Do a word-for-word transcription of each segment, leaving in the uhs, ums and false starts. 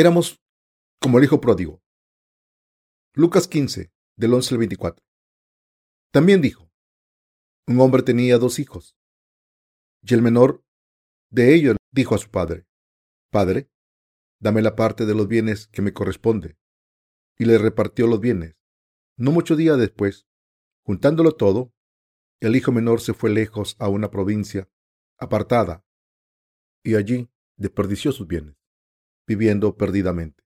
Éramos como el hijo pródigo. Lucas quince, del once al veinticuatro. También dijo: un hombre tenía dos hijos, y el menor de ellos dijo a su padre: Padre, dame la parte de los bienes que me corresponde. Y le repartió los bienes. No muchos días después, juntándolo todo, el hijo menor se fue lejos a una provincia apartada, y allí desperdició sus bienes, viviendo perdidamente.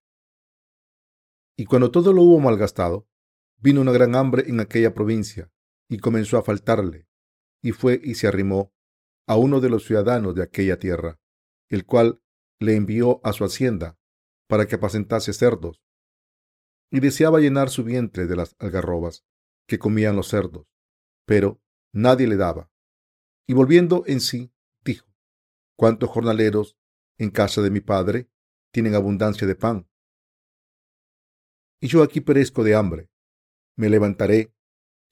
Y cuando todo lo hubo malgastado, vino una gran hambre en aquella provincia, y comenzó a faltarle, y fue y se arrimó a uno de los ciudadanos de aquella tierra, el cual le envió a su hacienda para que apacentase cerdos, y deseaba llenar su vientre de las algarrobas que comían los cerdos, pero nadie le daba. Y volviendo en sí, dijo: ¿cuántos jornaleros en casa de mi padre tienen abundancia de pan? Y yo aquí perezco de hambre. Me levantaré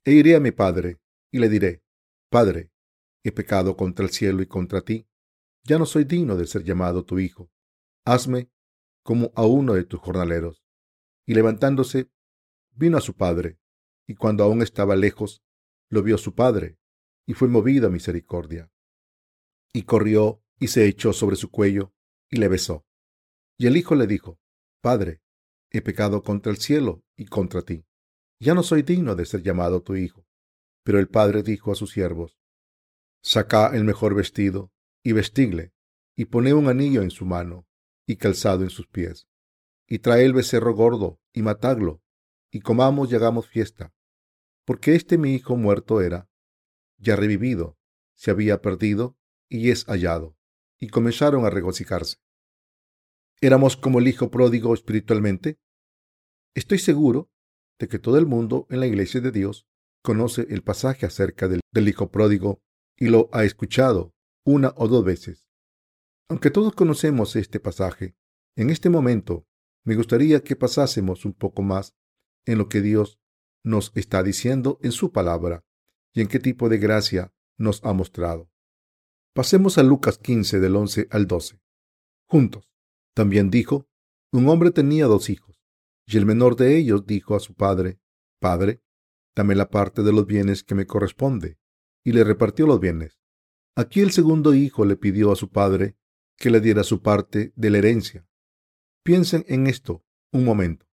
e iré a mi padre, y le diré: Padre, he pecado contra el cielo y contra ti. Ya no soy digno de ser llamado tu hijo. Hazme como a uno de tus jornaleros. Y levantándose, vino a su padre, y cuando aún estaba lejos, lo vio su padre, y fue movido a misericordia. Y corrió, y se echó sobre su cuello, y le besó. Y el hijo le dijo: Padre, he pecado contra el cielo y contra ti. Ya no soy digno de ser llamado tu hijo. Pero el padre dijo a sus siervos: Saca el mejor vestido, y vestíle, y pone un anillo en su mano, y calzado en sus pies, y trae el becerro gordo, y matadlo, y comamos y hagamos fiesta, porque este mi hijo muerto era, ya revivido, se había perdido, y es hallado, y comenzaron a regocijarse. ¿Éramos como el hijo pródigo espiritualmente? Estoy seguro de que todo el mundo en la Iglesia de Dios conoce el pasaje acerca del, del hijo pródigo y lo ha escuchado una o dos veces. Aunque todos conocemos este pasaje, en este momento me gustaría que pasásemos un poco más en lo que Dios nos está diciendo en su palabra y en qué tipo de gracia nos ha mostrado. Pasemos a Lucas quince, del once al doce. Juntos. También dijo: un hombre tenía dos hijos, y el menor de ellos dijo a su padre: Padre, dame la parte de los bienes que me corresponde. Y le repartió los bienes. Aquí el segundo hijo le pidió a su padre que le diera su parte de la herencia. Piensen en esto un momento.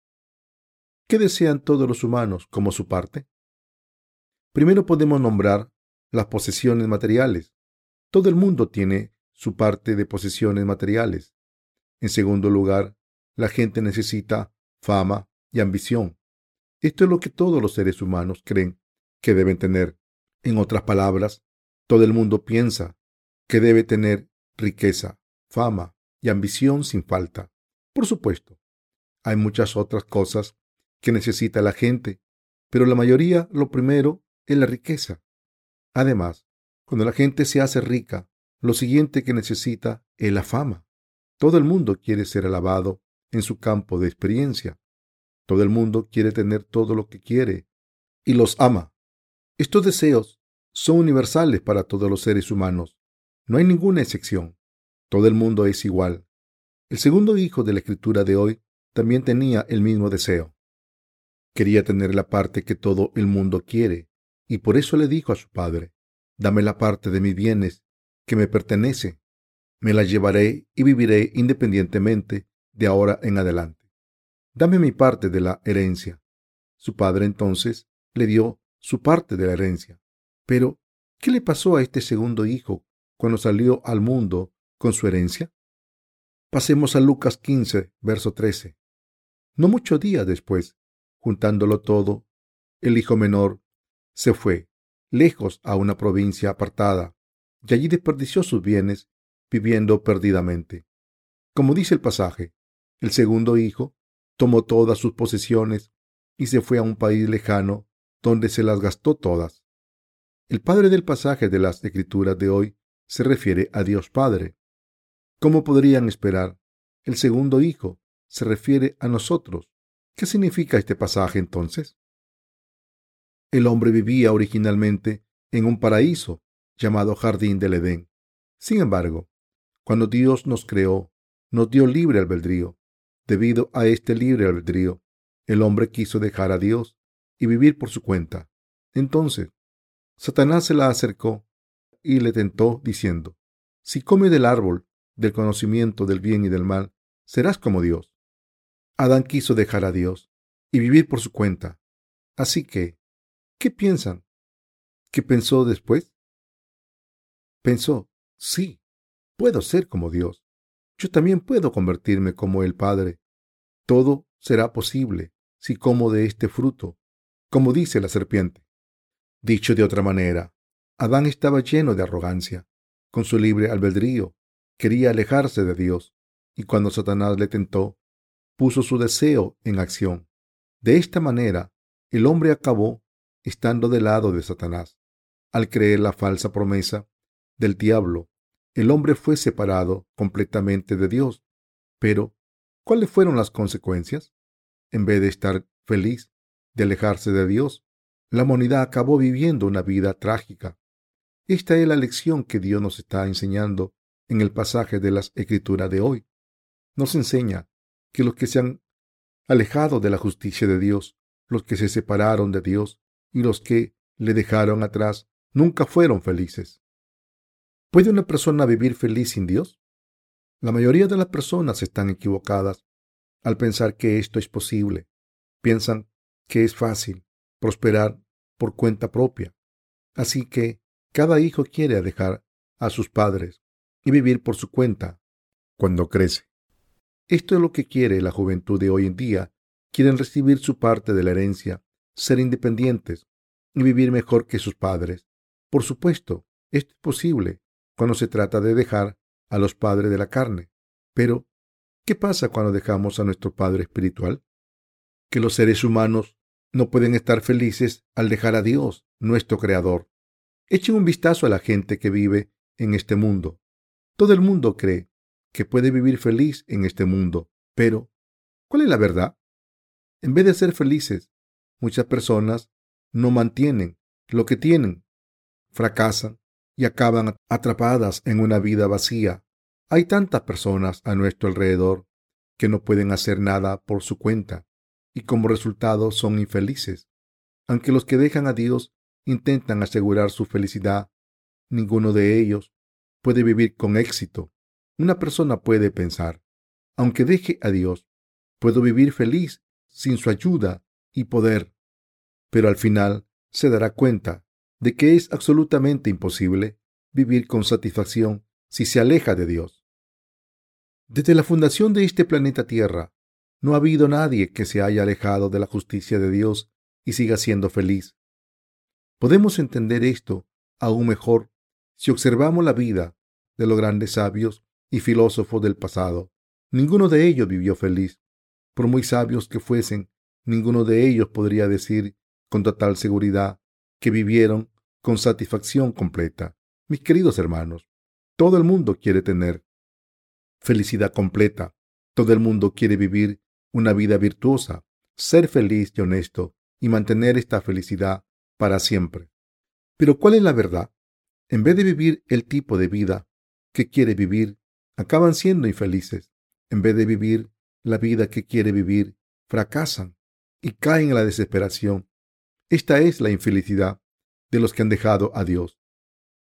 ¿Qué desean todos los humanos como su parte? Primero podemos nombrar las posesiones materiales. Todo el mundo tiene su parte de posesiones materiales. En segundo lugar, la gente necesita fama y ambición. Esto es lo que todos los seres humanos creen que deben tener. En otras palabras, todo el mundo piensa que debe tener riqueza, fama y ambición sin falta. Por supuesto, hay muchas otras cosas que necesita la gente, pero la mayoría lo primero es la riqueza. Además, cuando la gente se hace rica, lo siguiente que necesita es la fama. Todo el mundo quiere ser alabado en su campo de experiencia. Todo el mundo quiere tener todo lo que quiere y los ama. Estos deseos son universales para todos los seres humanos. No hay ninguna excepción. Todo el mundo es igual. El segundo hijo de la escritura de hoy también tenía el mismo deseo. Quería tener la parte que todo el mundo quiere, y por eso le dijo a su padre: dame la parte de mis bienes que me pertenece. Me la llevaré y viviré independientemente de ahora en adelante. Dame mi parte de la herencia. Su padre entonces le dio su parte de la herencia. Pero, ¿qué le pasó a este segundo hijo cuando salió al mundo con su herencia? Pasemos a Lucas quince, verso trece. No muchos días después, juntándolo todo, el hijo menor se fue lejos a una provincia apartada, y allí desperdició sus bienes, viviendo perdidamente. Como dice el pasaje, el segundo hijo tomó todas sus posesiones y se fue a un país lejano donde se las gastó todas. El padre del pasaje de las Escrituras de hoy se refiere a Dios Padre. ¿Cómo podrían esperar? El segundo hijo se refiere a nosotros. ¿Qué significa este pasaje entonces? El hombre vivía originalmente en un paraíso llamado Jardín del Edén. Sin embargo, cuando Dios nos creó, nos dio libre albedrío. Debido a este libre albedrío, el hombre quiso dejar a Dios y vivir por su cuenta. Entonces, Satanás se la acercó y le tentó diciendo: si comes del árbol del conocimiento del bien y del mal, serás como Dios. Adán quiso dejar a Dios y vivir por su cuenta. Así que, ¿qué piensan? ¿Qué pensó después? Pensó: sí, puedo ser como Dios. Yo también puedo convertirme como el Padre. Todo será posible si como de este fruto, como dice la serpiente. Dicho de otra manera, Adán estaba lleno de arrogancia. Con su libre albedrío, quería alejarse de Dios, y cuando Satanás le tentó, puso su deseo en acción. De esta manera, el hombre acabó estando del lado de Satanás. Al creer la falsa promesa del diablo, el hombre fue separado completamente de Dios. Pero, ¿cuáles fueron las consecuencias? En vez de estar feliz de alejarse de Dios, la humanidad acabó viviendo una vida trágica. Esta es la lección que Dios nos está enseñando en el pasaje de las Escrituras de hoy. Nos enseña que los que se han alejado de la justicia de Dios, los que se separaron de Dios y los que le dejaron atrás, nunca fueron felices. ¿Puede una persona vivir feliz sin Dios? La mayoría de las personas están equivocadas al pensar que esto es posible. Piensan que es fácil prosperar por cuenta propia. Así que cada hijo quiere dejar a sus padres y vivir por su cuenta cuando crece. Esto es lo que quiere la juventud de hoy en día. Quieren recibir su parte de la herencia, ser independientes y vivir mejor que sus padres. Por supuesto, esto es posible cuando se trata de dejar a los padres de la carne. Pero, ¿qué pasa cuando dejamos a nuestro Padre espiritual? Que los seres humanos no pueden estar felices al dejar a Dios, nuestro Creador. Echen un vistazo a la gente que vive en este mundo. Todo el mundo cree que puede vivir feliz en este mundo. Pero, ¿cuál es la verdad? En vez de ser felices, muchas personas no mantienen lo que tienen, fracasan y acaban atrapadas en una vida vacía. Hay tantas personas a nuestro alrededor que no pueden hacer nada por su cuenta y como resultado son infelices. Aunque los que dejan a Dios intentan asegurar su felicidad, ninguno de ellos puede vivir con éxito. Una persona puede pensar: aunque deje a Dios, puedo vivir feliz sin su ayuda y poder. Pero al final se dará cuenta de que es absolutamente imposible vivir con satisfacción si se aleja de Dios. Desde la fundación de este planeta Tierra, no ha habido nadie que se haya alejado de la justicia de Dios y siga siendo feliz. Podemos entender esto aún mejor si observamos la vida de los grandes sabios y filósofos del pasado. Ninguno de ellos vivió feliz. Por muy sabios que fuesen, ninguno de ellos podría decir con total seguridad que vivieron con satisfacción completa. Mis queridos hermanos, todo el mundo quiere tener felicidad completa. Todo el mundo quiere vivir una vida virtuosa, ser feliz y honesto y mantener esta felicidad para siempre. Pero ¿cuál es la verdad? En vez de vivir el tipo de vida que quiere vivir, acaban siendo infelices. En vez de vivir la vida que quiere vivir, fracasan y caen en la desesperación. Esta es la infelicidad de los que han dejado a Dios.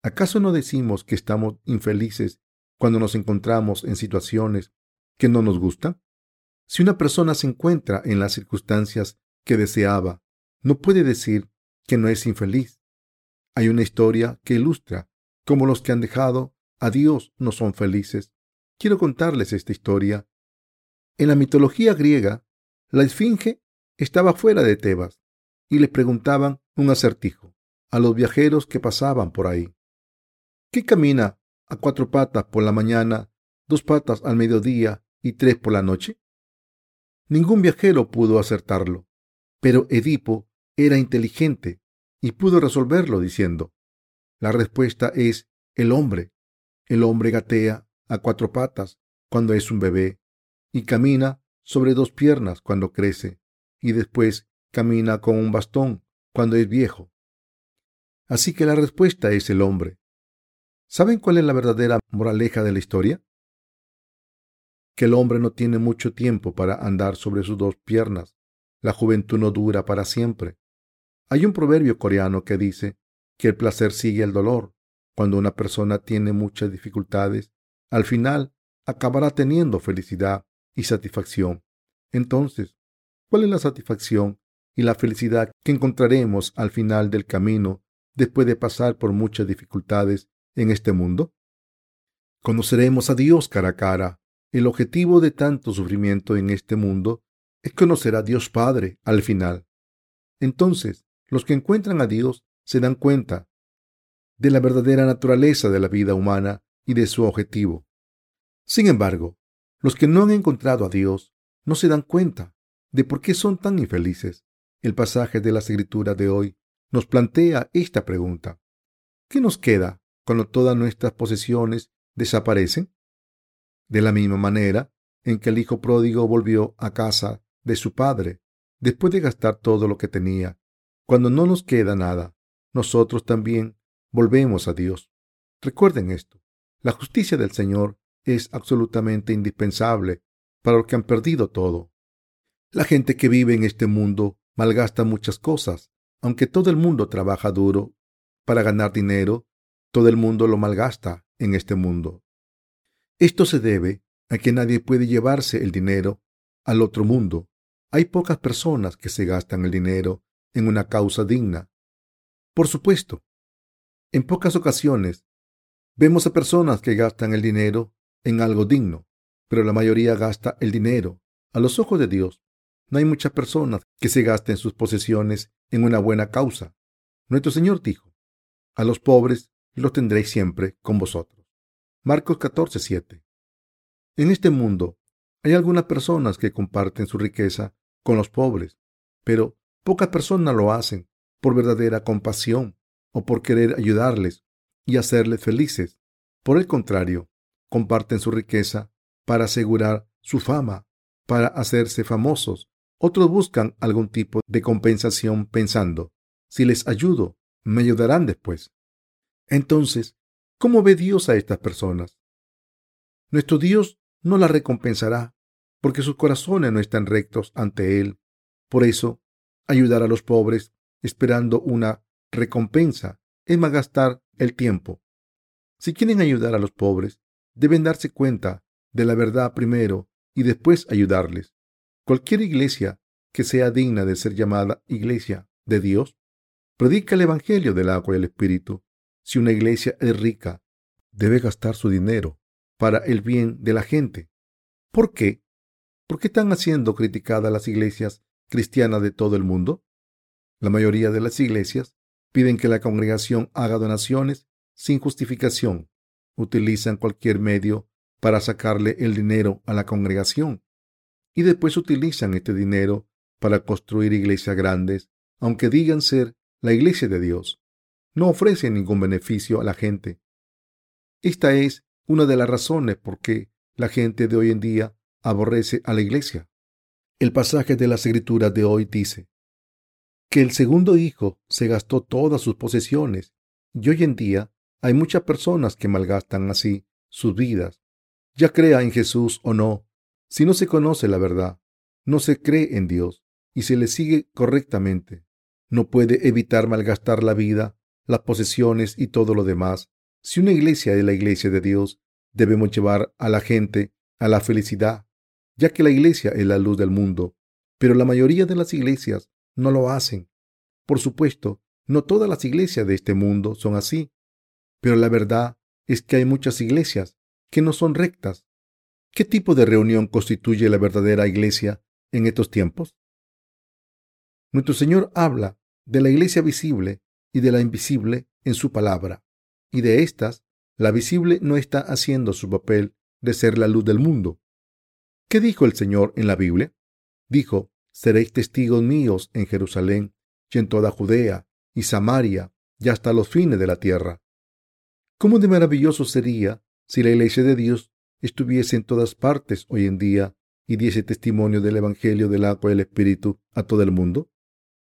¿Acaso no decimos que estamos infelices cuando nos encontramos en situaciones que no nos gustan? Si una persona se encuentra en las circunstancias que deseaba, no puede decir que no es infeliz. Hay una historia que ilustra cómo los que han dejado a Dios no son felices. Quiero contarles esta historia. En la mitología griega, la Esfinge estaba fuera de Tebas y le preguntaban un acertijo a los viajeros que pasaban por ahí. ¿Qué camina a cuatro patas por la mañana, dos patas al mediodía y tres por la noche? Ningún viajero pudo acertarlo, pero Edipo era inteligente y pudo resolverlo diciendo: la respuesta es el hombre. El hombre gatea a cuatro patas cuando es un bebé y camina sobre dos piernas cuando crece y después camina con un bastón cuando es viejo. Así que la respuesta es el hombre. ¿Saben cuál es la verdadera moraleja de la historia? que el hombre no tiene mucho tiempo para andar sobre sus dos piernas. La juventud no dura para siempre. Hay un proverbio coreano que dice que el placer sigue el dolor. Cuando una persona tiene muchas dificultades, al final acabará teniendo felicidad y satisfacción. Entonces, ¿cuál es la satisfacción y la felicidad que encontraremos al final del camino después de pasar por muchas dificultades en este mundo? Conoceremos a Dios cara a cara. El objetivo de tanto sufrimiento en este mundo es conocer a Dios Padre al final. Entonces, los que encuentran a Dios se dan cuenta de la verdadera naturaleza de la vida humana y de su objetivo. Sin embargo, los que no han encontrado a Dios no se dan cuenta de por qué son tan infelices. El pasaje de las Escrituras de hoy nos plantea esta pregunta: ¿qué nos queda cuando todas nuestras posesiones desaparecen? De la misma manera en que el hijo pródigo volvió a casa de su padre después de gastar todo lo que tenía, cuando no nos queda nada, nosotros también volvemos a Dios. Recuerden esto: la justicia del Señor es absolutamente indispensable para los que han perdido todo. La gente que vive en este mundo malgasta muchas cosas. Aunque todo el mundo trabaja duro para ganar dinero, todo el mundo lo malgasta en este mundo. Esto se debe a que nadie puede llevarse el dinero al otro mundo. Hay pocas personas que se gastan el dinero en una causa digna. Por supuesto, en pocas ocasiones vemos a personas que gastan el dinero en algo digno, pero la mayoría gasta el dinero a los ojos de Dios. No hay muchas personas que se gasten sus posesiones en una buena causa. Nuestro Señor dijo: a los pobres los tendréis siempre con vosotros. Marcos catorce siete. En este mundo hay algunas personas que comparten su riqueza con los pobres, pero pocas personas lo hacen por verdadera compasión o por querer ayudarles y hacerles felices. Por el contrario, comparten su riqueza para asegurar su fama, para hacerse famosos. Otros buscan algún tipo de compensación pensando: si les ayudo, me ayudarán después. Entonces, ¿cómo ve Dios a estas personas? Nuestro Dios no las recompensará, porque sus corazones no están rectos ante Él. Por eso, ayudar a los pobres esperando una recompensa es malgastar el tiempo. Si quieren ayudar a los pobres, deben darse cuenta de la verdad primero y después ayudarles. Cualquier iglesia que sea digna de ser llamada Iglesia de Dios predica el Evangelio del agua y el Espíritu. Si una iglesia es rica, debe gastar su dinero para el bien de la gente. ¿Por qué? ¿Por qué están siendo criticadas las iglesias cristianas de todo el mundo? La mayoría de las iglesias piden que la congregación haga donaciones sin justificación. Utilizan cualquier medio para sacarle el dinero a la congregación, y después utilizan este dinero para construir iglesias grandes, aunque digan ser la Iglesia de Dios. No ofrecen ningún beneficio a la gente. Esta es una de las razones por qué la gente de hoy en día aborrece a la Iglesia. El pasaje de las Escrituras de hoy dice que el segundo hijo se gastó todas sus posesiones, y hoy en día hay muchas personas que malgastan así sus vidas. Ya crea en Jesús o no, si no se conoce la verdad, no se cree en Dios y se le sigue correctamente, no puede evitar malgastar la vida, las posesiones y todo lo demás. Si una iglesia es la Iglesia de Dios, debemos llevar a la gente a la felicidad, ya que la iglesia es la luz del mundo. Pero la mayoría de las iglesias no lo hacen. Por supuesto, no todas las iglesias de este mundo son así, pero la verdad es que hay muchas iglesias que no son rectas. ¿Qué tipo de reunión constituye la verdadera iglesia en estos tiempos? Nuestro Señor habla de la iglesia visible y de la invisible en su palabra, y de estas, la visible no está haciendo su papel de ser la luz del mundo. ¿Qué dijo el Señor en la Biblia? Dijo: seréis testigos míos en Jerusalén y en toda Judea y Samaria y hasta los fines de la tierra. ¿Cómo de maravilloso sería si la Iglesia de Dios estuviese en todas partes hoy en día y diese testimonio del Evangelio del agua y el Espíritu a todo el mundo?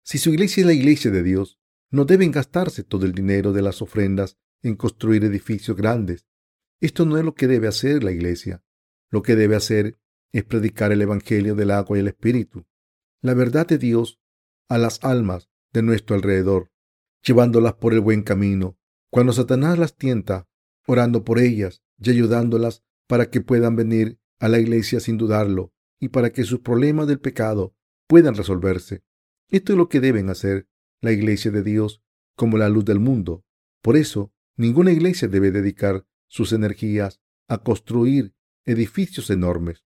Si su iglesia es la Iglesia de Dios, no deben gastarse todo el dinero de las ofrendas en construir edificios grandes. Esto no es lo que debe hacer la iglesia. Lo que debe hacer es predicar el Evangelio del agua y el Espíritu, la verdad de Dios, a las almas de nuestro alrededor, llevándolas por el buen camino, cuando Satanás las tienta, orando por ellas y ayudándolas para que puedan venir a la iglesia sin dudarlo y para que sus problemas del pecado puedan resolverse. Esto es lo que deben hacer la Iglesia de Dios como la luz del mundo. Por eso, ninguna iglesia debe dedicar sus energías a construir edificios enormes.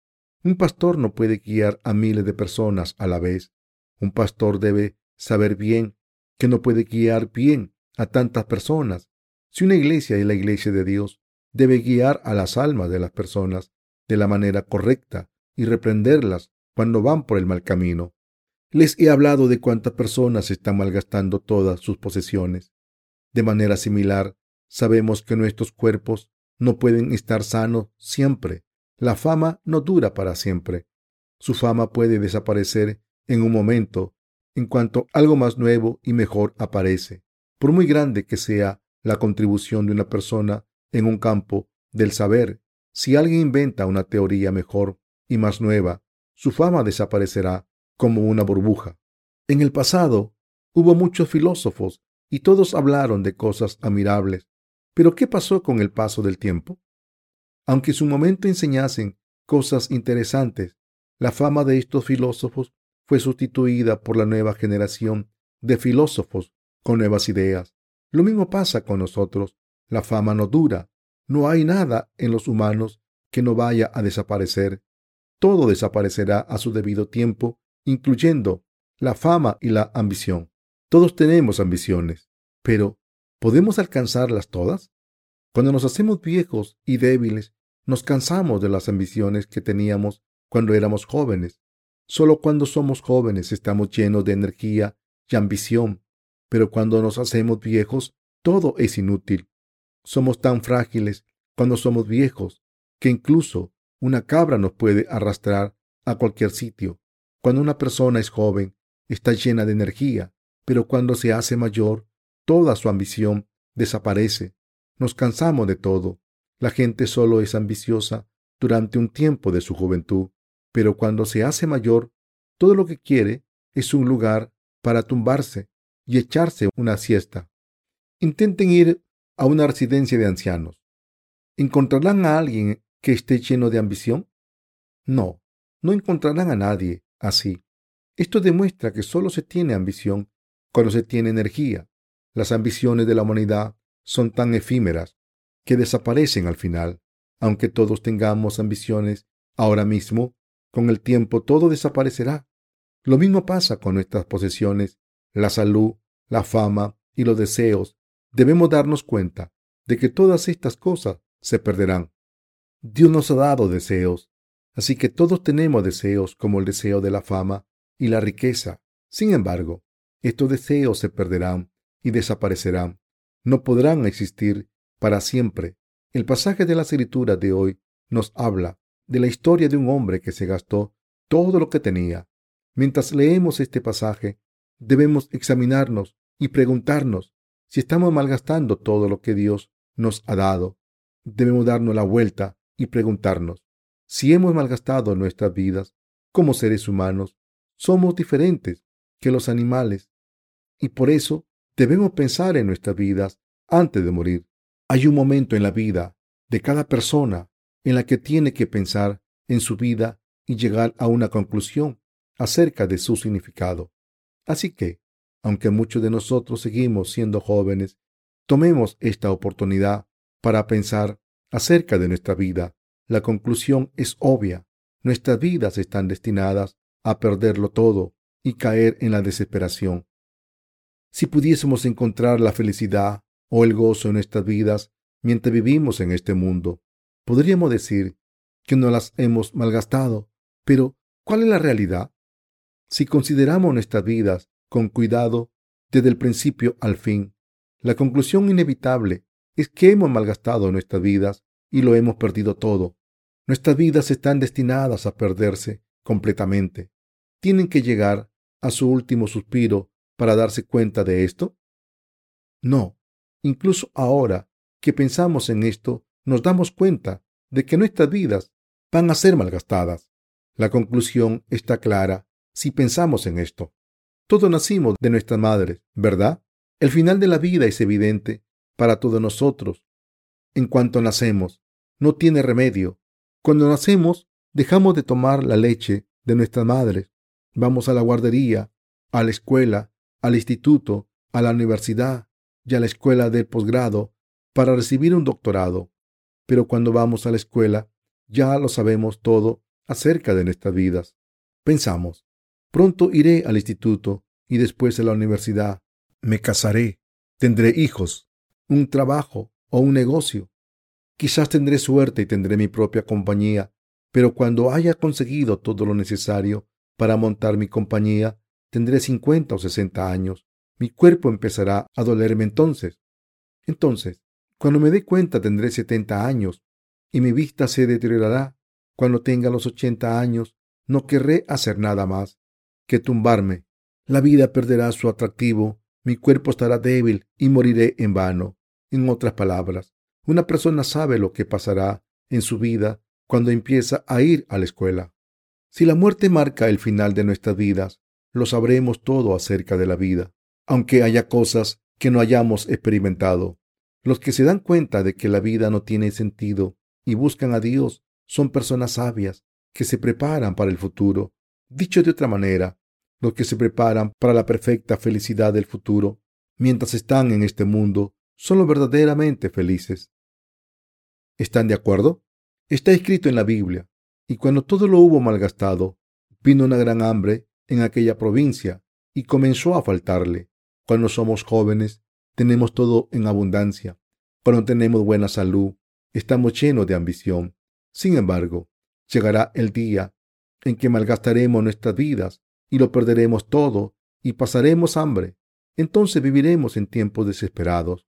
Un pastor no puede guiar a miles de personas a la vez. Un pastor debe saber bien que no puede guiar bien a tantas personas. Si una iglesia es la Iglesia de Dios, debe guiar a las almas de las personas de la manera correcta y reprenderlas cuando van por el mal camino. Les he hablado de cuántas personas están malgastando todas sus posesiones. De manera similar, sabemos que nuestros cuerpos no pueden estar sanos siempre. La fama no dura para siempre. Su fama puede desaparecer en un momento, en cuanto algo más nuevo y mejor aparece. Por muy grande que sea la contribución de una persona en un campo del saber, si alguien inventa una teoría mejor y más nueva, su fama desaparecerá como una burbuja. En el pasado hubo muchos filósofos y todos hablaron de cosas admirables. ¿Pero qué pasó con el paso del tiempo? Aunque en su momento enseñasen cosas interesantes, la fama de estos filósofos fue sustituida por la nueva generación de filósofos con nuevas ideas. Lo mismo pasa con nosotros. La fama no dura. No hay nada en los humanos que no vaya a desaparecer. Todo desaparecerá a su debido tiempo, incluyendo la fama y la ambición. Todos tenemos ambiciones, pero ¿podemos alcanzarlas todas? Cuando nos hacemos viejos y débiles, nos cansamos de las ambiciones que teníamos cuando éramos jóvenes. Solo cuando somos jóvenes estamos llenos de energía y ambición, pero cuando nos hacemos viejos, todo es inútil. Somos tan frágiles cuando somos viejos que incluso una cabra nos puede arrastrar a cualquier sitio. Cuando una persona es joven, está llena de energía, pero cuando se hace mayor, toda su ambición desaparece. Nos cansamos de todo. La gente solo es ambiciosa durante un tiempo de su juventud, pero cuando se hace mayor, todo lo que quiere es un lugar para tumbarse y echarse una siesta. Intenten ir a una residencia de ancianos. ¿Encontrarán a alguien que esté lleno de ambición? No, no encontrarán a nadie así. Esto demuestra que solo se tiene ambición cuando se tiene energía. Las ambiciones de la humanidad son tan efímeras que desaparecen al final. Aunque todos tengamos ambiciones ahora mismo, con el tiempo todo desaparecerá. Lo mismo pasa con nuestras posesiones, la salud, la fama y los deseos. Debemos darnos cuenta de que todas estas cosas se perderán. Dios nos ha dado deseos, así que todos tenemos deseos como el deseo de la fama y la riqueza. Sin embargo, estos deseos se perderán y desaparecerán. No podrán existir para siempre. El pasaje de las Escrituras de hoy nos habla de la historia de un hombre que se gastó todo lo que tenía. Mientras leemos este pasaje, debemos examinarnos y preguntarnos si estamos malgastando todo lo que Dios nos ha dado. Debemos darnos la vuelta y preguntarnos si hemos malgastado nuestras vidas. Como seres humanos, somos diferentes que los animales y por eso debemos pensar en nuestras vidas antes de morir. Hay un momento en la vida de cada persona en la que tiene que pensar en su vida y llegar a una conclusión acerca de su significado. Así que, aunque muchos de nosotros seguimos siendo jóvenes, tomemos esta oportunidad para pensar acerca de nuestra vida. La conclusión es obvia. Nuestras vidas están destinadas a perderlo todo y caer en la desesperación. Si pudiésemos encontrar la felicidad o el gozo en nuestras vidas mientras vivimos en este mundo, podríamos decir que no las hemos malgastado. Pero, ¿cuál es la realidad? Si consideramos nuestras vidas con cuidado desde el principio al fin, la conclusión inevitable es que hemos malgastado nuestras vidas y lo hemos perdido todo. Nuestras vidas están destinadas a perderse completamente. ¿Tienen que llegar a su último suspiro para darse cuenta de esto? No. Incluso ahora que pensamos en esto, nos damos cuenta de que nuestras vidas van a ser malgastadas. La conclusión está clara si pensamos en esto. Todos nacimos de nuestras madres, ¿verdad? El final de la vida es evidente para todos nosotros. En cuanto nacemos, no tiene remedio. Cuando nacemos, dejamos de tomar la leche de nuestras madres. Vamos a la guardería, a la escuela, al instituto, a la universidad y a la escuela de posgrado para recibir un doctorado. Pero cuando vamos a la escuela, ya lo sabemos todo acerca de nuestras vidas. Pensamos, pronto iré al instituto y después a la universidad. Me casaré, tendré hijos, un trabajo o un negocio. Quizás tendré suerte y tendré mi propia compañía, pero cuando haya conseguido todo lo necesario para montar mi compañía, tendré cincuenta o sesenta años. Mi cuerpo empezará a dolerme entonces. Entonces, cuando me dé cuenta tendré setenta años y mi vista se deteriorará. Cuando tenga los ochenta años, no querré hacer nada más que tumbarme. La vida perderá su atractivo, mi cuerpo estará débil y moriré en vano. En otras palabras, una persona sabe lo que pasará en su vida cuando empieza a ir a la escuela. Si la muerte marca el final de nuestras vidas, lo sabremos todo acerca de la vida, aunque haya cosas que no hayamos experimentado. Los que se dan cuenta de que la vida no tiene sentido y buscan a Dios son personas sabias que se preparan para el futuro. Dicho de otra manera, los que se preparan para la perfecta felicidad del futuro, mientras están en este mundo, son los verdaderamente felices. ¿Están de acuerdo? Está escrito en la Biblia, y cuando todo lo hubo malgastado, vino una gran hambre en aquella provincia, y comenzó a faltarle. Cuando somos jóvenes, tenemos todo en abundancia. Cuando tenemos buena salud, estamos llenos de ambición. Sin embargo, llegará el día en que malgastaremos nuestras vidas y lo perderemos todo y pasaremos hambre. Entonces viviremos en tiempos desesperados.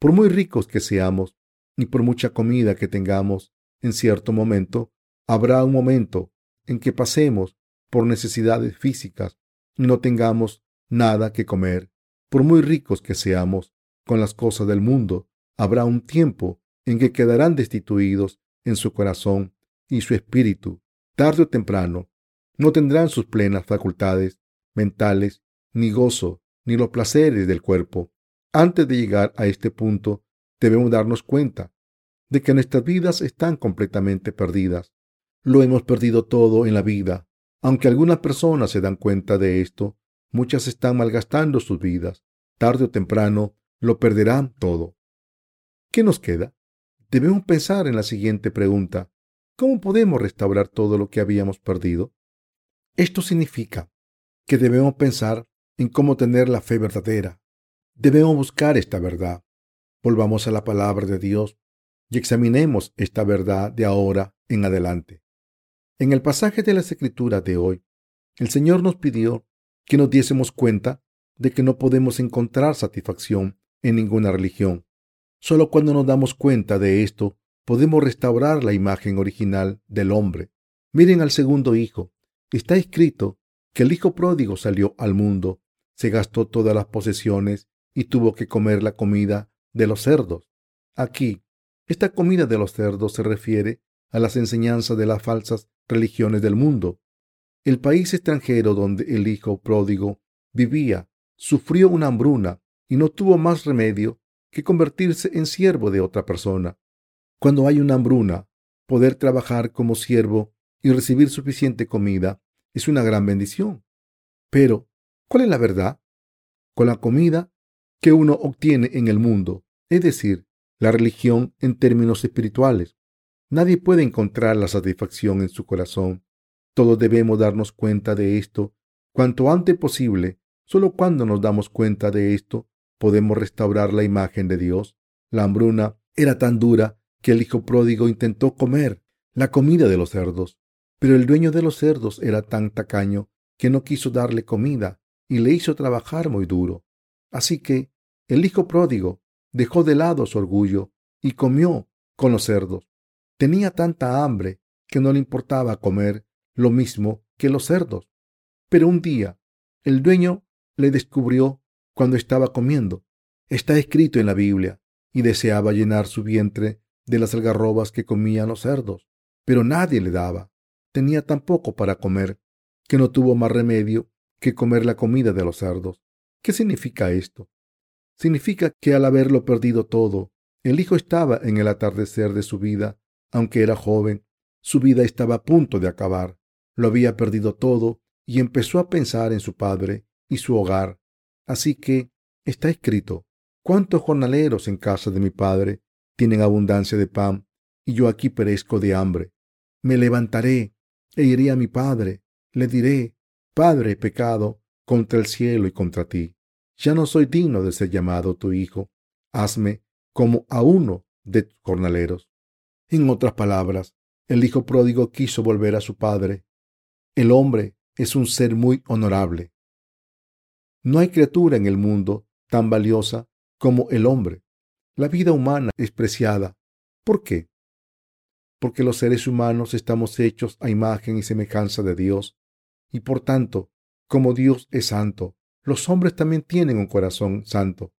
Por muy ricos que seamos y por mucha comida que tengamos, en cierto momento, habrá un momento en que pasemos por necesidades físicas, no tengamos nada que comer. Por muy ricos que seamos con las cosas del mundo, habrá un tiempo en que quedarán destituidos en su corazón y su espíritu. Tarde o temprano, no tendrán sus plenas facultades mentales, ni gozo, ni los placeres del cuerpo. Antes de llegar a este punto, debemos darnos cuenta de que nuestras vidas están completamente perdidas. Lo hemos perdido todo en la vida. Aunque algunas personas se dan cuenta de esto, muchas están malgastando sus vidas. Tarde o temprano, lo perderán todo. ¿Qué nos queda? Debemos pensar en la siguiente pregunta. ¿Cómo podemos restaurar todo lo que habíamos perdido? Esto significa que debemos pensar en cómo tener la fe verdadera. Debemos buscar esta verdad. Volvamos a la palabra de Dios y examinemos esta verdad de ahora en adelante. En el pasaje de las Escrituras de hoy, el Señor nos pidió que nos diésemos cuenta de que no podemos encontrar satisfacción en ninguna religión. Solo cuando nos damos cuenta de esto, podemos restaurar la imagen original del hombre. Miren al segundo hijo. Está escrito que el hijo pródigo salió al mundo, se gastó todas las posesiones y tuvo que comer la comida de los cerdos. Aquí, esta comida de los cerdos se refiere a las enseñanzas de las falsas religiones del mundo. El país extranjero donde el hijo pródigo vivía sufrió una hambruna y no tuvo más remedio que convertirse en siervo de otra persona. Cuando hay una hambruna, poder trabajar como siervo y recibir suficiente comida es una gran bendición. Pero, ¿cuál es la verdad? Con la comida que uno obtiene en el mundo, es decir, la religión en términos espirituales, nadie puede encontrar la satisfacción en su corazón. Todos debemos darnos cuenta de esto cuanto antes posible. Solo cuando nos damos cuenta de esto podemos restaurar la imagen de Dios. La hambruna era tan dura que el hijo pródigo intentó comer la comida de los cerdos, pero el dueño de los cerdos era tan tacaño que no quiso darle comida y le hizo trabajar muy duro. Así que el hijo pródigo dejó de lado su orgullo y comió con los cerdos. Tenía tanta hambre que no le importaba comer lo mismo que los cerdos. Pero un día, el dueño le descubrió cuando estaba comiendo. Está escrito en la Biblia, y deseaba llenar su vientre de las algarrobas que comían los cerdos. pero nadie le daba. Tenía tan poco para comer, que no tuvo más remedio que comer la comida de los cerdos. ¿Qué significa esto? Significa que al haberlo perdido todo, el hijo estaba en el atardecer de su vida. Aunque era joven, su vida estaba a punto de acabar. Lo había perdido todo y empezó a pensar en su padre y su hogar. Así que, está escrito, ¿cuántos jornaleros en casa de mi padre tienen abundancia de pan y yo aquí perezco de hambre? Me levantaré e iré a mi padre. Le diré, Padre, he pecado contra el cielo y contra ti. Ya no soy digno de ser llamado tu hijo. Hazme como a uno de tus jornaleros. En otras palabras, el hijo pródigo quiso volver a su padre. El hombre es un ser muy honorable. No hay criatura en el mundo tan valiosa como el hombre. La vida humana es preciada. ¿Por qué? Porque los seres humanos estamos hechos a imagen y semejanza de Dios, y por tanto, como Dios es santo, los hombres también tienen un corazón santo.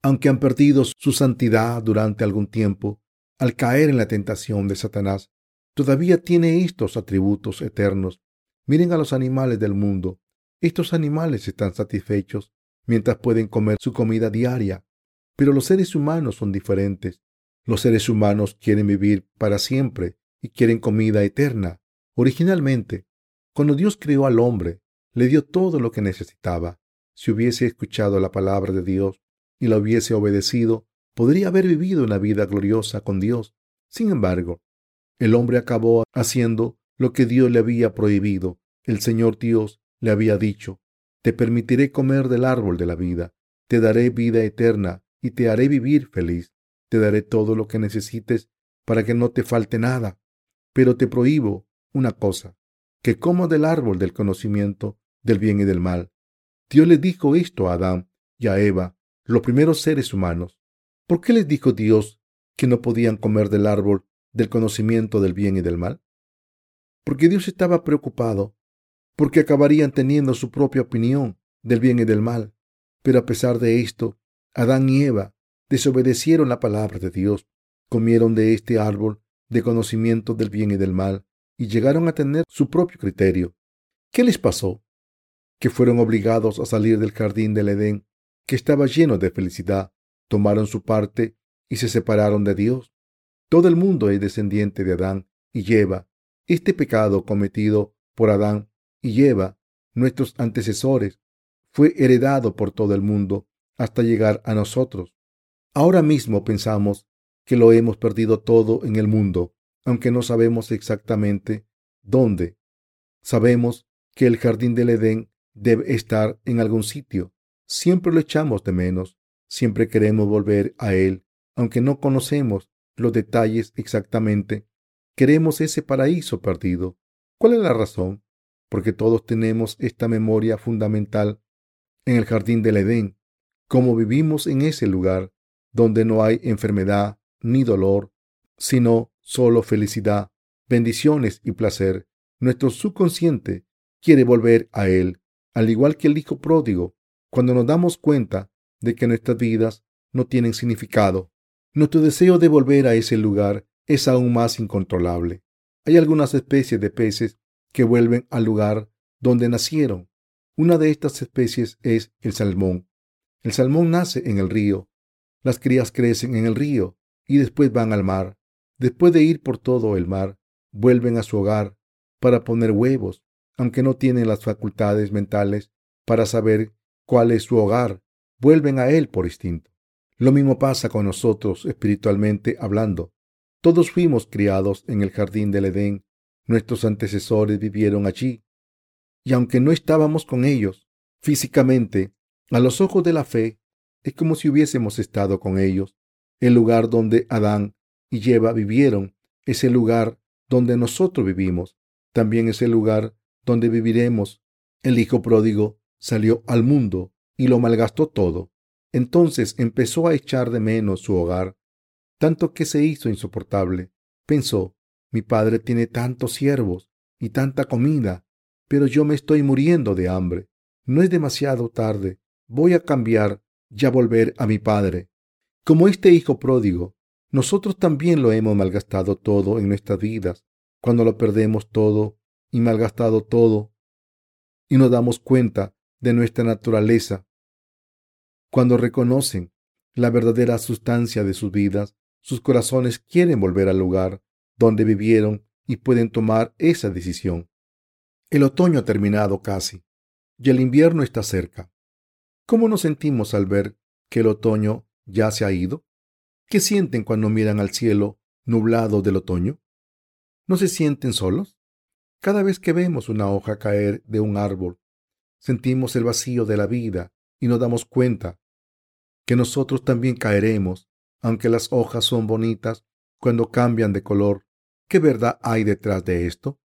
Aunque han perdido su santidad durante algún tiempo, al caer en la tentación de Satanás, todavía tiene estos atributos eternos. Miren a los animales del mundo. Estos animales están satisfechos mientras pueden comer su comida diaria. Pero los seres humanos son diferentes. Los seres humanos quieren vivir para siempre y quieren comida eterna. Originalmente, cuando Dios creó al hombre, le dio todo lo que necesitaba. Si hubiese escuchado la palabra de Dios y la hubiese obedecido, podría haber vivido una vida gloriosa con Dios. Sin embargo, el hombre acabó haciendo lo que Dios le había prohibido. El Señor Dios le había dicho, «Te permitiré comer del árbol de la vida, te daré vida eterna y te haré vivir feliz. Te daré todo lo que necesites para que no te falte nada. Pero te prohíbo una cosa, que comas del árbol del conocimiento del bien y del mal». Dios le dijo esto a Adán y a Eva, los primeros seres humanos. ¿Por qué les dijo Dios que no podían comer del árbol del conocimiento del bien y del mal? Porque Dios estaba preocupado, porque acabarían teniendo su propia opinión del bien y del mal. Pero a pesar de esto, Adán y Eva desobedecieron la palabra de Dios, comieron de este árbol de conocimiento del bien y del mal y llegaron a tener su propio criterio. ¿Qué les pasó? Que fueron obligados a salir del jardín del Edén, que estaba lleno de felicidad. Tomaron su parte y se separaron de Dios. Todo el mundo es descendiente de Adán y Eva. Este pecado cometido por Adán y Eva, nuestros antecesores, fue heredado por todo el mundo hasta llegar a nosotros. Ahora mismo pensamos que lo hemos perdido todo en el mundo, aunque no sabemos exactamente dónde. Sabemos que el jardín del Edén debe estar en algún sitio. Siempre lo echamos de menos. Siempre queremos volver a Él, aunque no conocemos los detalles exactamente. Queremos ese paraíso perdido. ¿Cuál es la razón? Porque todos tenemos esta memoria fundamental en el jardín del Edén, como vivimos en ese lugar donde no hay enfermedad ni dolor, sino solo felicidad, bendiciones y placer. Nuestro subconsciente quiere volver a Él, al igual que el hijo pródigo. Cuando nos damos cuenta de que nuestras vidas no tienen significado, nuestro deseo de volver a ese lugar es aún más incontrolable. Hay algunas especies de peces que vuelven al lugar donde nacieron. Una de estas especies es el salmón. El salmón nace en el río. Las crías crecen en el río y después van al mar. Después de ir por todo el mar, vuelven a su hogar para poner huevos, aunque no tienen las facultades mentales para saber cuál es su hogar. Vuelven a Él por instinto. Lo mismo pasa con nosotros espiritualmente hablando. Todos fuimos criados en el jardín del Edén. Nuestros antecesores vivieron allí. Y aunque no estábamos con ellos físicamente, a los ojos de la fe, es como si hubiésemos estado con ellos. El lugar donde Adán y Eva vivieron es el lugar donde nosotros vivimos. También es el lugar donde viviremos. El hijo pródigo salió al mundo y lo malgastó todo. Entonces empezó a echar de menos su hogar, tanto que se hizo insoportable. Pensó, mi padre tiene tantos siervos y tanta comida, pero yo me estoy muriendo de hambre. No es demasiado tarde, voy a cambiar y a volver a mi padre. Como este hijo pródigo, nosotros también lo hemos malgastado todo en nuestras vidas. cuando lo perdemos todo y malgastado todo y nos damos cuenta de nuestra naturaleza. Cuando reconocen la verdadera sustancia de sus vidas, sus corazones quieren volver al lugar donde vivieron y pueden tomar esa decisión. El otoño ha terminado casi, y el invierno está cerca. ¿Cómo nos sentimos al ver que el otoño ya se ha ido? ¿Qué sienten cuando miran al cielo nublado del otoño? ¿No se sienten solos? Cada vez que vemos una hoja caer de un árbol, sentimos el vacío de la vida y nos damos cuenta que nosotros también caeremos, aunque las hojas son bonitas cuando cambian de color. ¿Qué verdad hay detrás de esto?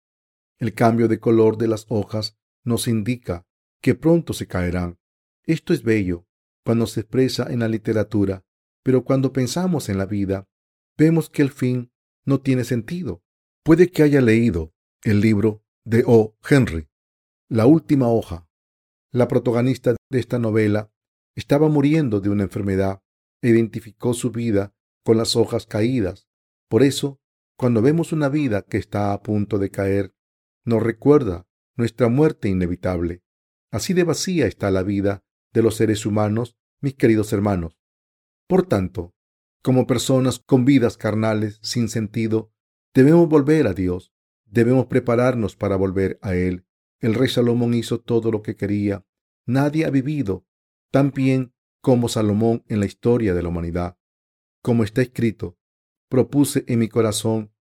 El cambio de color de las hojas nos indica que pronto se caerán. Esto es bello cuando se expresa en la literatura, pero cuando pensamos en la vida, vemos que el fin no tiene sentido. Puede que haya leído el libro de O. Henry, La última hoja. La protagonista de esta novela estaba muriendo de una enfermedad e identificó su vida con las hojas caídas. Por eso, cuando vemos una vida que está a punto de caer, nos recuerda nuestra muerte inevitable. Así de vacía está la vida de los seres humanos, mis queridos hermanos. Por tanto, como personas con vidas carnales sin sentido, debemos volver a Dios. Debemos prepararnos para volver a Él. El rey Salomón hizo todo lo que quería. Nadie ha vivido tan bien como Salomón en la historia de la humanidad. Como está escrito, propuse en mi corazón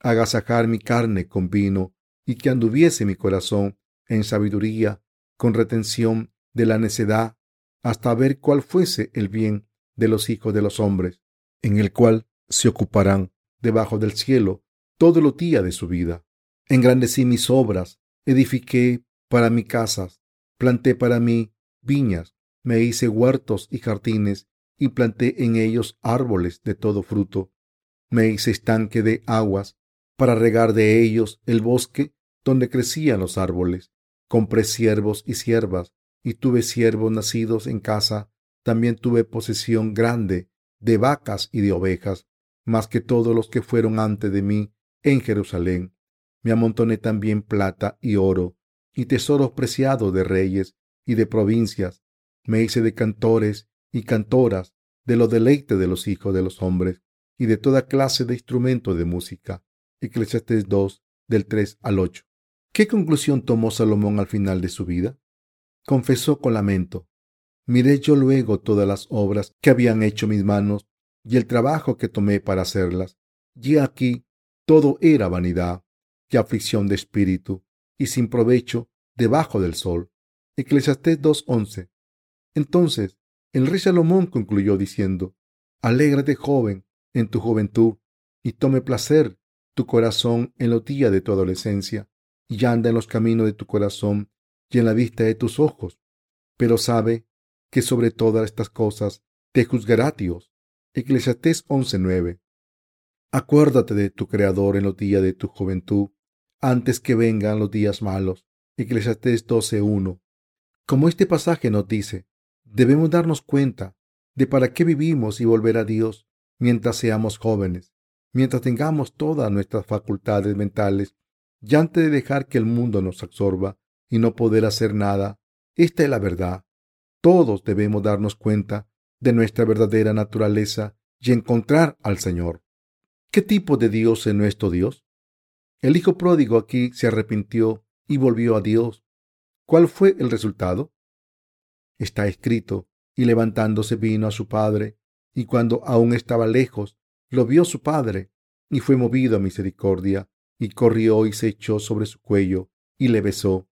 agasajar mi carne con vino y que anduviese mi corazón en sabiduría, con retención de la necedad, hasta ver cuál fuese el bien de los hijos de los hombres, en el cual se ocuparán debajo del cielo todos los días de su vida. Engrandecí mis obras, edifiqué para mí casas, planté para mí viñas, me hice huertos y jardines, y planté en ellos árboles de todo fruto. Me hice estanque de aguas, para regar de ellos el bosque donde crecían los árboles. Compré siervos y siervas, y tuve siervos nacidos en casa. También tuve posesión grande de vacas y de ovejas, más que todos los que fueron antes de mí en Jerusalén. Me amontoné también plata y oro, y tesoros preciados de reyes y de provincias. Me hice de cantores y cantoras, de los deleites de los hijos de los hombres, y de toda clase de instrumentos de música. Eclesiastés dos, del tres al ocho. ¿Qué conclusión tomó Salomón al final de su vida? Confesó con lamento: miré yo luego todas las obras que habían hecho mis manos, y el trabajo que tomé para hacerlas, y aquí todo era vanidad y aflicción de espíritu, y sin provecho debajo del sol. Eclesiastés dos once. Entonces, el rey Salomón concluyó diciendo: alégrate, joven, en tu juventud, y tome placer tu corazón en los días de tu adolescencia, y anda en los caminos de tu corazón y en la vista de tus ojos. Pero sabe que sobre todas estas cosas te juzgará Dios. Eclesiastés once nueve. Acuérdate de tu Creador en los días de tu juventud, antes que vengan los días malos. Eclesiastés doce uno. Como este pasaje nos dice, debemos darnos cuenta de para qué vivimos y volver a Dios mientras seamos jóvenes, mientras tengamos todas nuestras facultades mentales, y antes de dejar que el mundo nos absorba y no poder hacer nada. Esta es la verdad. Todos debemos darnos cuenta de nuestra verdadera naturaleza y encontrar al Señor. ¿Qué tipo de Dios es nuestro Dios? El hijo pródigo aquí se arrepintió y volvió a Dios. ¿Cuál fue el resultado? Está escrito: y levantándose vino a su padre, y cuando aún estaba lejos, lo vio su padre, y fue movido a misericordia, y corrió y se echó sobre su cuello, y le besó.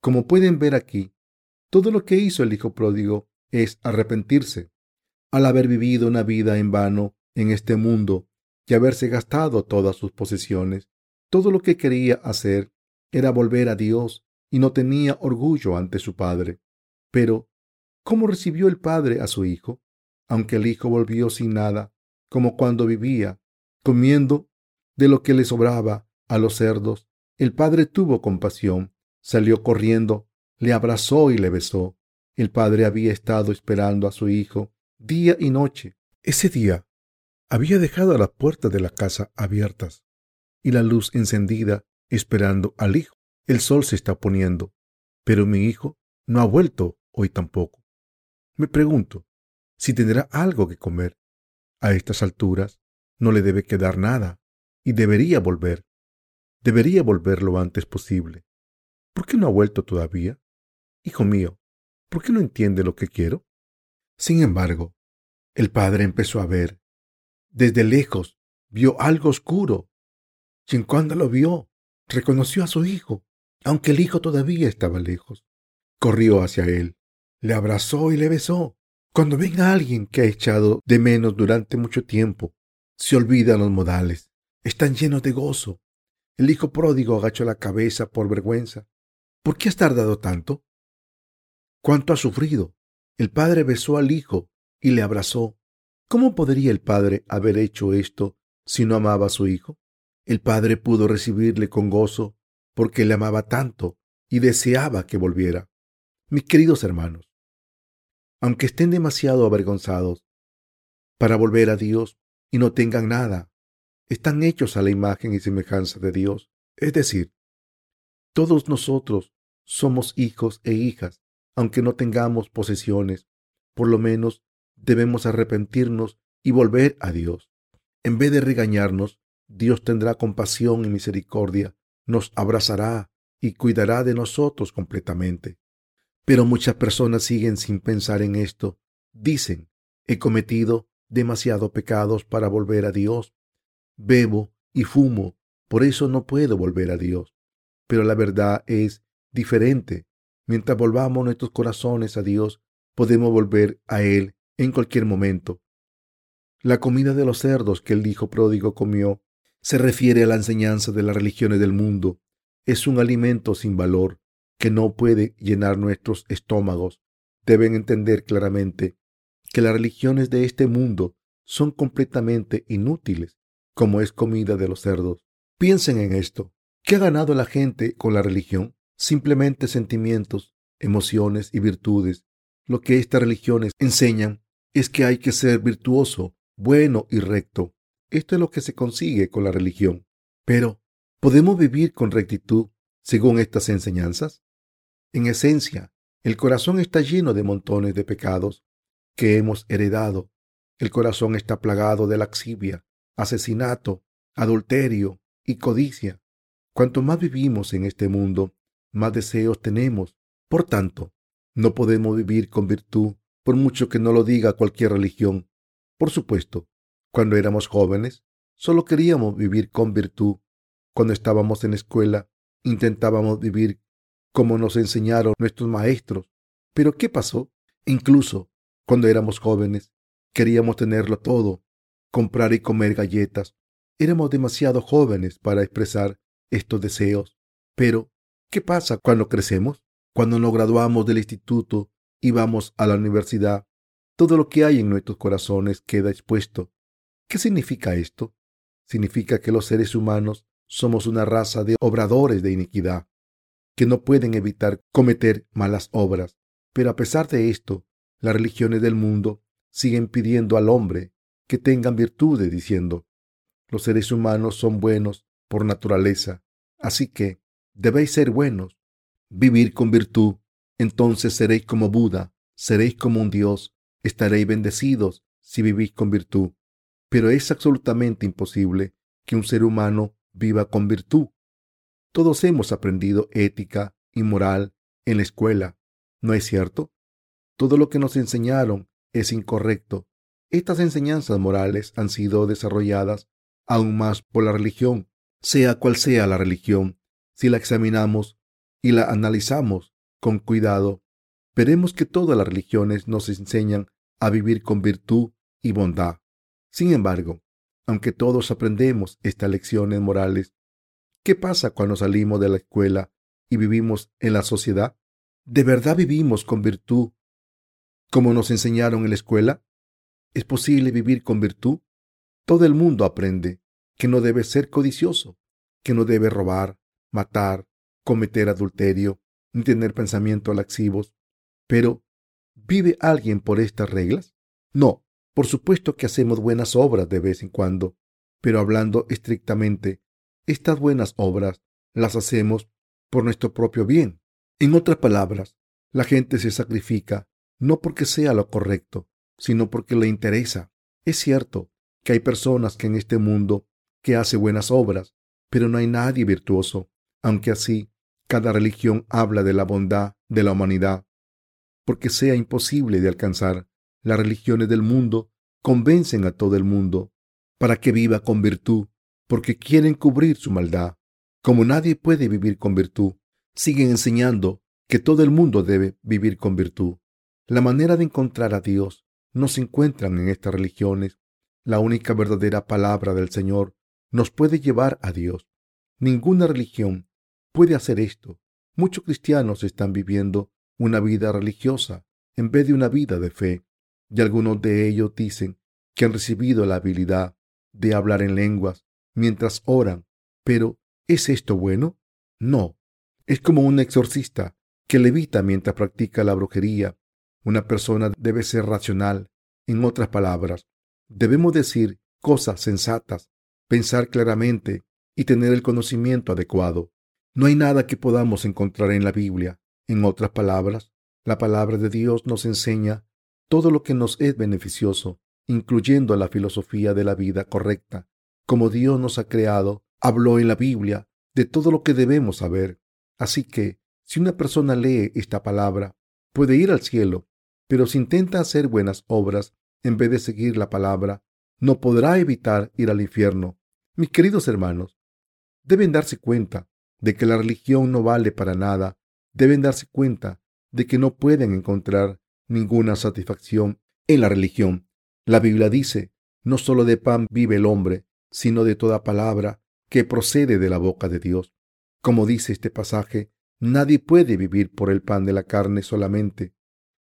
Como pueden ver aquí, todo lo que hizo el hijo pródigo es arrepentirse. Al haber vivido una vida en vano en este mundo y haberse gastado todas sus posesiones, todo lo que quería hacer era volver a Dios y no tenía orgullo ante su padre. Pero, ¿cómo recibió el padre a su hijo? Aunque el hijo volvió sin nada, como cuando vivía, comiendo de lo que le sobraba a los cerdos, el padre tuvo compasión, salió corriendo, le abrazó y le besó. El padre había estado esperando a su hijo día y noche. Ese día había dejado las puertas de la casa abiertas y la luz encendida esperando al hijo. El sol se está poniendo, pero mi hijo no ha vuelto hoy tampoco. Me pregunto si tendrá algo que comer. A estas alturas no le debe quedar nada y debería volver. Debería volver lo antes posible. ¿Por qué no ha vuelto todavía? Hijo mío, ¿por qué no entiende lo que quiero? Sin embargo, el padre empezó a ver. Desde lejos vio algo oscuro, y en cuanto lo vio, reconoció a su hijo, aunque el hijo todavía estaba lejos. Corrió hacia él, le abrazó y le besó. Cuando ven a alguien que ha echado de menos durante mucho tiempo, se olvidan los modales, están llenos de gozo. El hijo pródigo agachó la cabeza por vergüenza. ¿Por qué has tardado tanto? ¿Cuánto has sufrido? El padre besó al hijo y le abrazó. ¿Cómo podría el padre haber hecho esto si no amaba a su hijo? El padre pudo recibirle con gozo porque le amaba tanto y deseaba que volviera. Mis queridos hermanos, aunque estén demasiado avergonzados para volver a Dios y no tengan nada, están hechos a la imagen y semejanza de Dios. Es decir, todos nosotros somos hijos e hijas, aunque no tengamos posesiones. Por lo menos debemos arrepentirnos y volver a Dios. En vez de regañarnos, Dios tendrá compasión y misericordia, nos abrazará y cuidará de nosotros completamente. Pero muchas personas siguen sin pensar en esto. Dicen, he cometido demasiados pecados para volver a Dios. Bebo y fumo, por eso no puedo volver a Dios. Pero la verdad es diferente. Mientras volvamos nuestros corazones a Dios, podemos volver a Él en cualquier momento. La comida de los cerdos que el hijo pródigo comió se refiere a la enseñanza de las religiones del mundo. Es un alimento sin valor que no puede llenar nuestros estómagos. Deben entender claramente que las religiones de este mundo son completamente inútiles, como es comida de los cerdos. Piensen en esto. ¿Qué ha ganado la gente con la religión? Simplemente sentimientos, emociones y virtudes. Lo que estas religiones enseñan es que hay que ser virtuoso, bueno y recto. Esto es lo que se consigue con la religión. Pero, ¿podemos vivir con rectitud según estas enseñanzas? En esencia, el corazón está lleno de montones de pecados que hemos heredado. El corazón está plagado de laxivia, asesinato, adulterio y codicia. Cuanto más vivimos en este mundo, más deseos tenemos. Por tanto, no podemos vivir con virtud, por mucho que no lo diga cualquier religión. Por supuesto, cuando éramos jóvenes, solo queríamos vivir con virtud. Cuando estábamos en la escuela, intentábamos vivir como nos enseñaron nuestros maestros. ¿Pero qué pasó? Incluso cuando éramos jóvenes, queríamos tenerlo todo, comprar y comer galletas. Éramos demasiado jóvenes para expresar estos deseos. Pero, ¿qué pasa cuando crecemos? Cuando nos graduamos del instituto y vamos a la universidad, todo lo que hay en nuestros corazones queda expuesto. ¿Qué significa esto? Significa que los seres humanos somos una raza de obradores de iniquidad, que no pueden evitar cometer malas obras. Pero a pesar de esto, las religiones del mundo siguen pidiendo al hombre que tengan virtudes, diciendo, los seres humanos son buenos por naturaleza, así que debéis ser buenos, vivir con virtud, entonces seréis como Buda, seréis como un dios, estaréis bendecidos si vivís con virtud. Pero es absolutamente imposible que un ser humano viva con virtud. Todos hemos aprendido ética y moral en la escuela, ¿no es cierto? Todo lo que nos enseñaron es incorrecto. Estas enseñanzas morales han sido desarrolladas aún más por la religión, sea cual sea la religión. Si la examinamos y la analizamos con cuidado, veremos que todas las religiones nos enseñan a vivir con virtud y bondad. Sin embargo, aunque todos aprendemos estas lecciones morales, ¿qué pasa cuando salimos de la escuela y vivimos en la sociedad? ¿De verdad vivimos con virtud como nos enseñaron en la escuela? ¿Es posible vivir con virtud? Todo el mundo aprende que no debe ser codicioso, que no debe robar, matar, cometer adulterio, ni tener pensamientos laxivos. Pero, ¿vive alguien por estas reglas? No. Por supuesto que hacemos buenas obras de vez en cuando, pero hablando estrictamente, estas buenas obras las hacemos por nuestro propio bien. En otras palabras, la gente se sacrifica no porque sea lo correcto, sino porque le interesa. Es cierto que hay personas que en este mundo que hacen buenas obras, pero no hay nadie virtuoso, aunque así cada religión habla de la bondad de la humanidad. Porque sea imposible de alcanzar, las religiones del mundo convencen a todo el mundo para que viva con virtud, porque quieren cubrir su maldad. Como nadie puede vivir con virtud, siguen enseñando que todo el mundo debe vivir con virtud. La manera de encontrar a Dios no se encuentra en estas religiones. La única verdadera palabra del Señor nos puede llevar a Dios. Ninguna religión puede hacer esto. Muchos cristianos están viviendo una vida religiosa en vez de una vida de fe, y algunos de ellos dicen que han recibido la habilidad de hablar en lenguas mientras oran. Pero, ¿es esto bueno? No. Es como un exorcista que levita mientras practica la brujería. Una persona debe ser racional. En otras palabras, debemos decir cosas sensatas, pensar claramente y tener el conocimiento adecuado. No hay nada que podamos encontrar en la Biblia. En otras palabras, la palabra de Dios nos enseña todo lo que nos es beneficioso, incluyendo la filosofía de la vida correcta. Como Dios nos ha creado, habló en la Biblia de todo lo que debemos saber. Así que, si una persona lee esta palabra, puede ir al cielo, pero si intenta hacer buenas obras en vez de seguir la palabra, no podrá evitar ir al infierno. Mis queridos hermanos, deben darse cuenta de que la religión no vale para nada. Deben darse cuenta de que no pueden encontrar ninguna satisfacción en la religión. La Biblia dice, no solo de pan vive el hombre, sino de toda palabra que procede de la boca de Dios. Como dice este pasaje, nadie puede vivir por el pan de la carne solamente.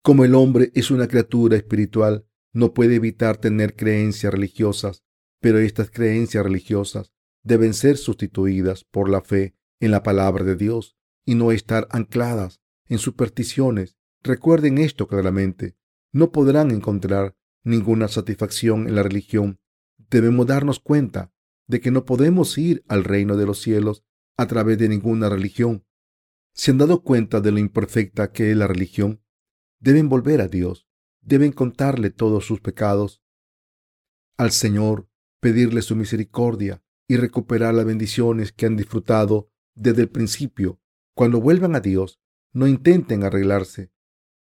Como el hombre es una criatura espiritual, no puede evitar tener creencias religiosas, pero estas creencias religiosas deben ser sustituidas por la fe en la palabra de Dios y no estar ancladas en supersticiones. Recuerden esto claramente. No podrán encontrar ninguna satisfacción en la religión. Debemos darnos cuenta de que no podemos ir al reino de los cielos a través de ninguna religión. ¿Se han dado cuenta de lo imperfecta que es la religión? Deben volver a Dios. Deben contarle todos sus pecados al Señor, pedirle su misericordia y recuperar las bendiciones que han disfrutado desde el principio. Cuando vuelvan a Dios, no intenten arreglarse,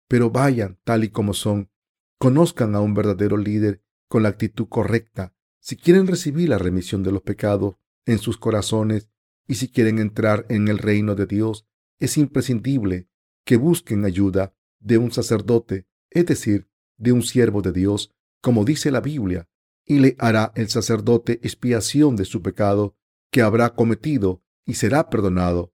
pero vayan tal y como son. Conozcan a un verdadero líder con la actitud correcta. Si quieren recibir la remisión de los pecados en sus corazones y si quieren entrar en el reino de Dios, es imprescindible que busquen ayuda de un sacerdote, es decir, de un siervo de Dios, como dice la Biblia, y le hará el sacerdote expiación de su pecado que habrá cometido y será perdonado.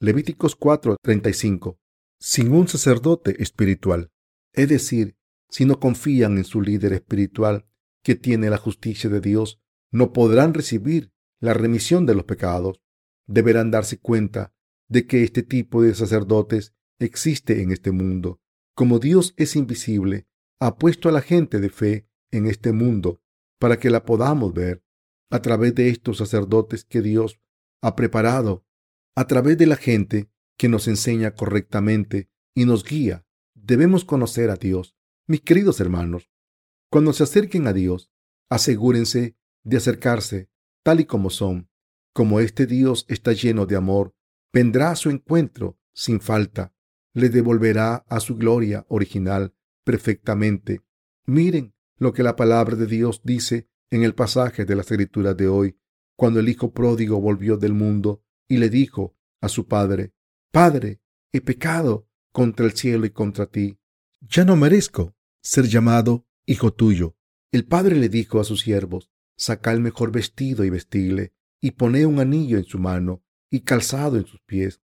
Levíticos cuatro treinta y cinco. Sin un sacerdote espiritual, es decir, si no confían en su líder espiritual que tiene la justicia de Dios, no podrán recibir la remisión de los pecados. Deberán darse cuenta de que este tipo de sacerdotes existe en este mundo. Como Dios es invisible, ha puesto a la gente de fe en este mundo para que la podamos ver. A través de estos sacerdotes que Dios ha preparado, a través de la gente que nos enseña correctamente y nos guía, debemos conocer a Dios. Mis queridos hermanos, cuando se acerquen a Dios, asegúrense de acercarse tal y como son. Como este Dios está lleno de amor, vendrá a su encuentro sin falta. Le devolverá a su gloria original perfectamente. Miren lo que la palabra de Dios dice en el pasaje de las Escrituras de hoy, cuando el hijo pródigo volvió del mundo y le dijo a su padre: Padre, he pecado contra el cielo y contra ti. Ya no merezco ser llamado hijo tuyo. El padre le dijo a sus siervos: Saca el mejor vestido y vestirle, y poné un anillo en su mano y calzado en sus pies,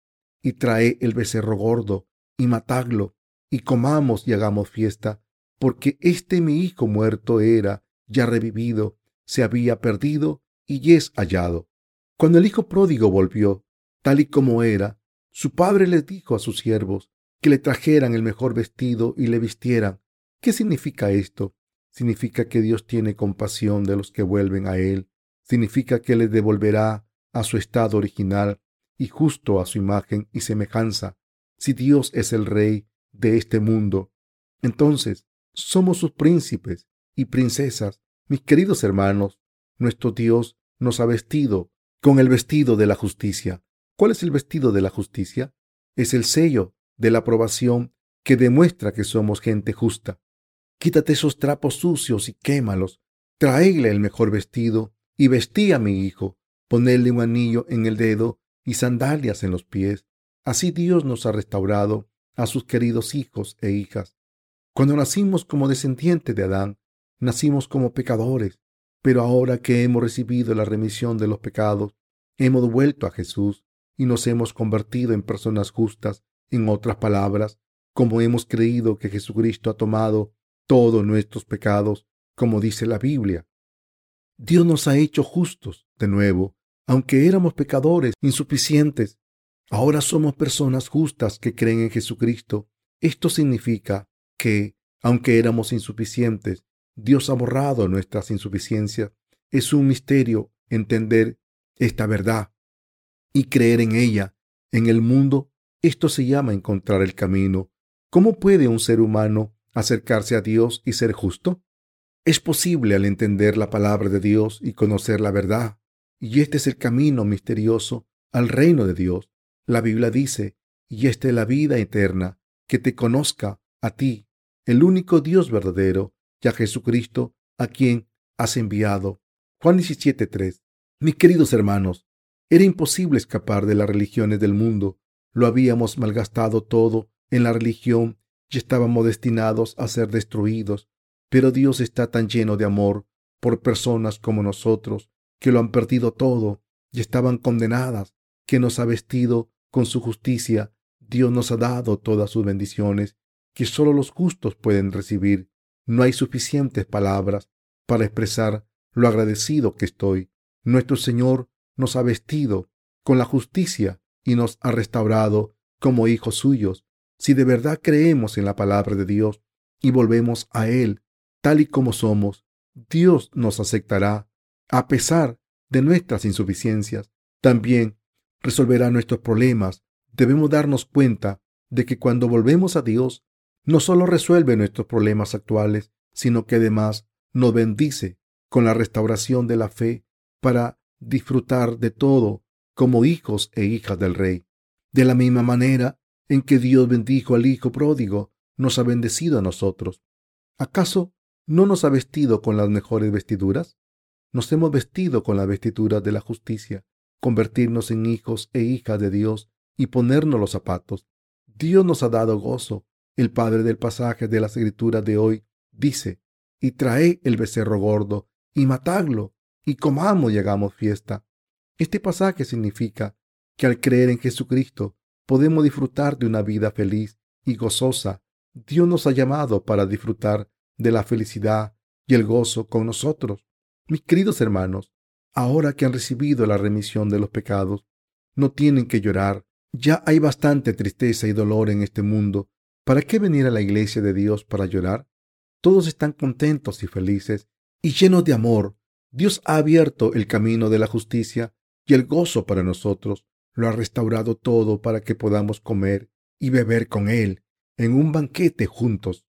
y trae el becerro gordo y matadlo, y comamos y hagamos fiesta, porque este mi hijo muerto era, ya revivido, se había perdido y es hallado. Cuando el hijo pródigo volvió, tal y como era, su padre les dijo a sus siervos que le trajeran el mejor vestido y le vistieran. ¿Qué significa esto? Significa que Dios tiene compasión de los que vuelven a Él. Significa que les devolverá a su estado original y justo a su imagen y semejanza, si Dios es el rey de este mundo. Entonces, somos sus príncipes y princesas, mis queridos hermanos. Nuestro Dios nos ha vestido con el vestido de la justicia. ¿Cuál es el vestido de la justicia? Es el sello de la aprobación que demuestra que somos gente justa. Quítate esos trapos sucios y quémalos. Traéle el mejor vestido y vestí a mi hijo. Ponedle un anillo en el dedo y sandalias en los pies. Así Dios nos ha restaurado a sus queridos hijos e hijas. Cuando nacimos como descendientes de Adán, nacimos como pecadores, pero ahora que hemos recibido la remisión de los pecados, hemos vuelto a Jesús y nos hemos convertido en personas justas. En otras palabras, como hemos creído que Jesucristo ha tomado todos nuestros pecados, como dice la Biblia, Dios nos ha hecho justos de nuevo, aunque éramos pecadores insuficientes. Ahora somos personas justas que creen en Jesucristo. Esto significa que, aunque éramos insuficientes, Dios ha borrado nuestras insuficiencias. Es un misterio entender esta verdad y creer en ella. En el mundo, esto se llama encontrar el camino. ¿Cómo puede un ser humano acercarse a Dios y ser justo? Es posible al entender la palabra de Dios y conocer la verdad. Y este es el camino misterioso al reino de Dios. La Biblia dice, y esta es la vida eterna, que te conozca a ti, el único Dios verdadero, y a Jesucristo, a quien has enviado. Juan diecisiete tres. Mis queridos hermanos, era imposible escapar de las religiones del mundo. Lo habíamos malgastado todo en la religión y estábamos destinados a ser destruidos. Pero Dios está tan lleno de amor por personas como nosotros, que lo han perdido todo y estaban condenadas, que nos ha vestido con su justicia. Dios nos ha dado todas sus bendiciones, que solo los justos pueden recibir. No hay suficientes palabras para expresar lo agradecido que estoy. Nuestro Señor nos ha vestido con la justicia y nos ha restaurado como hijos suyos. Si de verdad creemos en la palabra de Dios y volvemos a Él tal y como somos, Dios nos aceptará a pesar de nuestras insuficiencias. También resolverá nuestros problemas. Debemos darnos cuenta de que cuando volvemos a Dios, no solo resuelve nuestros problemas actuales, sino que además nos bendice con la restauración de la fe para disfrutar de todo como hijos e hijas del Rey. De la misma manera en que Dios bendijo al Hijo pródigo, nos ha bendecido a nosotros. ¿Acaso no nos ha vestido con las mejores vestiduras? Nos hemos vestido con las vestiduras de la justicia, convertirnos en hijos e hijas de Dios y ponernos los zapatos. Dios nos ha dado gozo. El padre del pasaje de las Escrituras de hoy dice, y trae el becerro gordo, y matadlo, y comamos y hagamos fiesta. Este pasaje significa que al creer en Jesucristo podemos disfrutar de una vida feliz y gozosa. Dios nos ha llamado para disfrutar de la felicidad y el gozo con nosotros. Mis queridos hermanos, ahora que han recibido la remisión de los pecados, no tienen que llorar. Ya hay bastante tristeza y dolor en este mundo. ¿Para qué venir a la iglesia de Dios para llorar? Todos están contentos y felices y llenos de amor. Dios ha abierto el camino de la justicia y el gozo para nosotros. Lo ha restaurado todo para que podamos comer y beber con Él en un banquete juntos.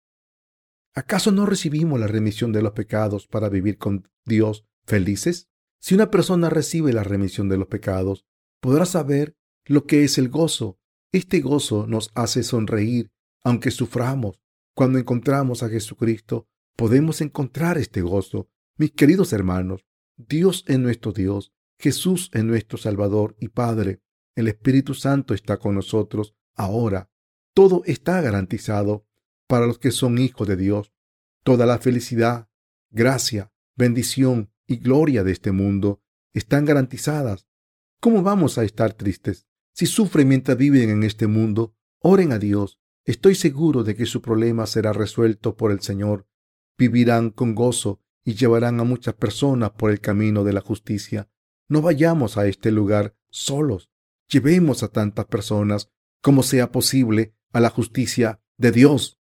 ¿Acaso no recibimos la remisión de los pecados para vivir con Dios felices? Si una persona recibe la remisión de los pecados, podrá saber lo que es el gozo. Este gozo nos hace sonreír. Aunque suframos, cuando encontramos a Jesucristo, podemos encontrar este gozo. Mis queridos hermanos, Dios es nuestro Dios, Jesús es nuestro Salvador y Padre. El Espíritu Santo está con nosotros ahora. Todo está garantizado para los que son hijos de Dios. Toda la felicidad, gracia, bendición y gloria de este mundo están garantizadas. ¿Cómo vamos a estar tristes? Si sufren mientras viven en este mundo, oren a Dios. Estoy seguro de que su problema será resuelto por el Señor. Vivirán con gozo y llevarán a muchas personas por el camino de la justicia. No vayamos a este lugar solos. Llevemos a tantas personas como sea posible a la justicia de Dios.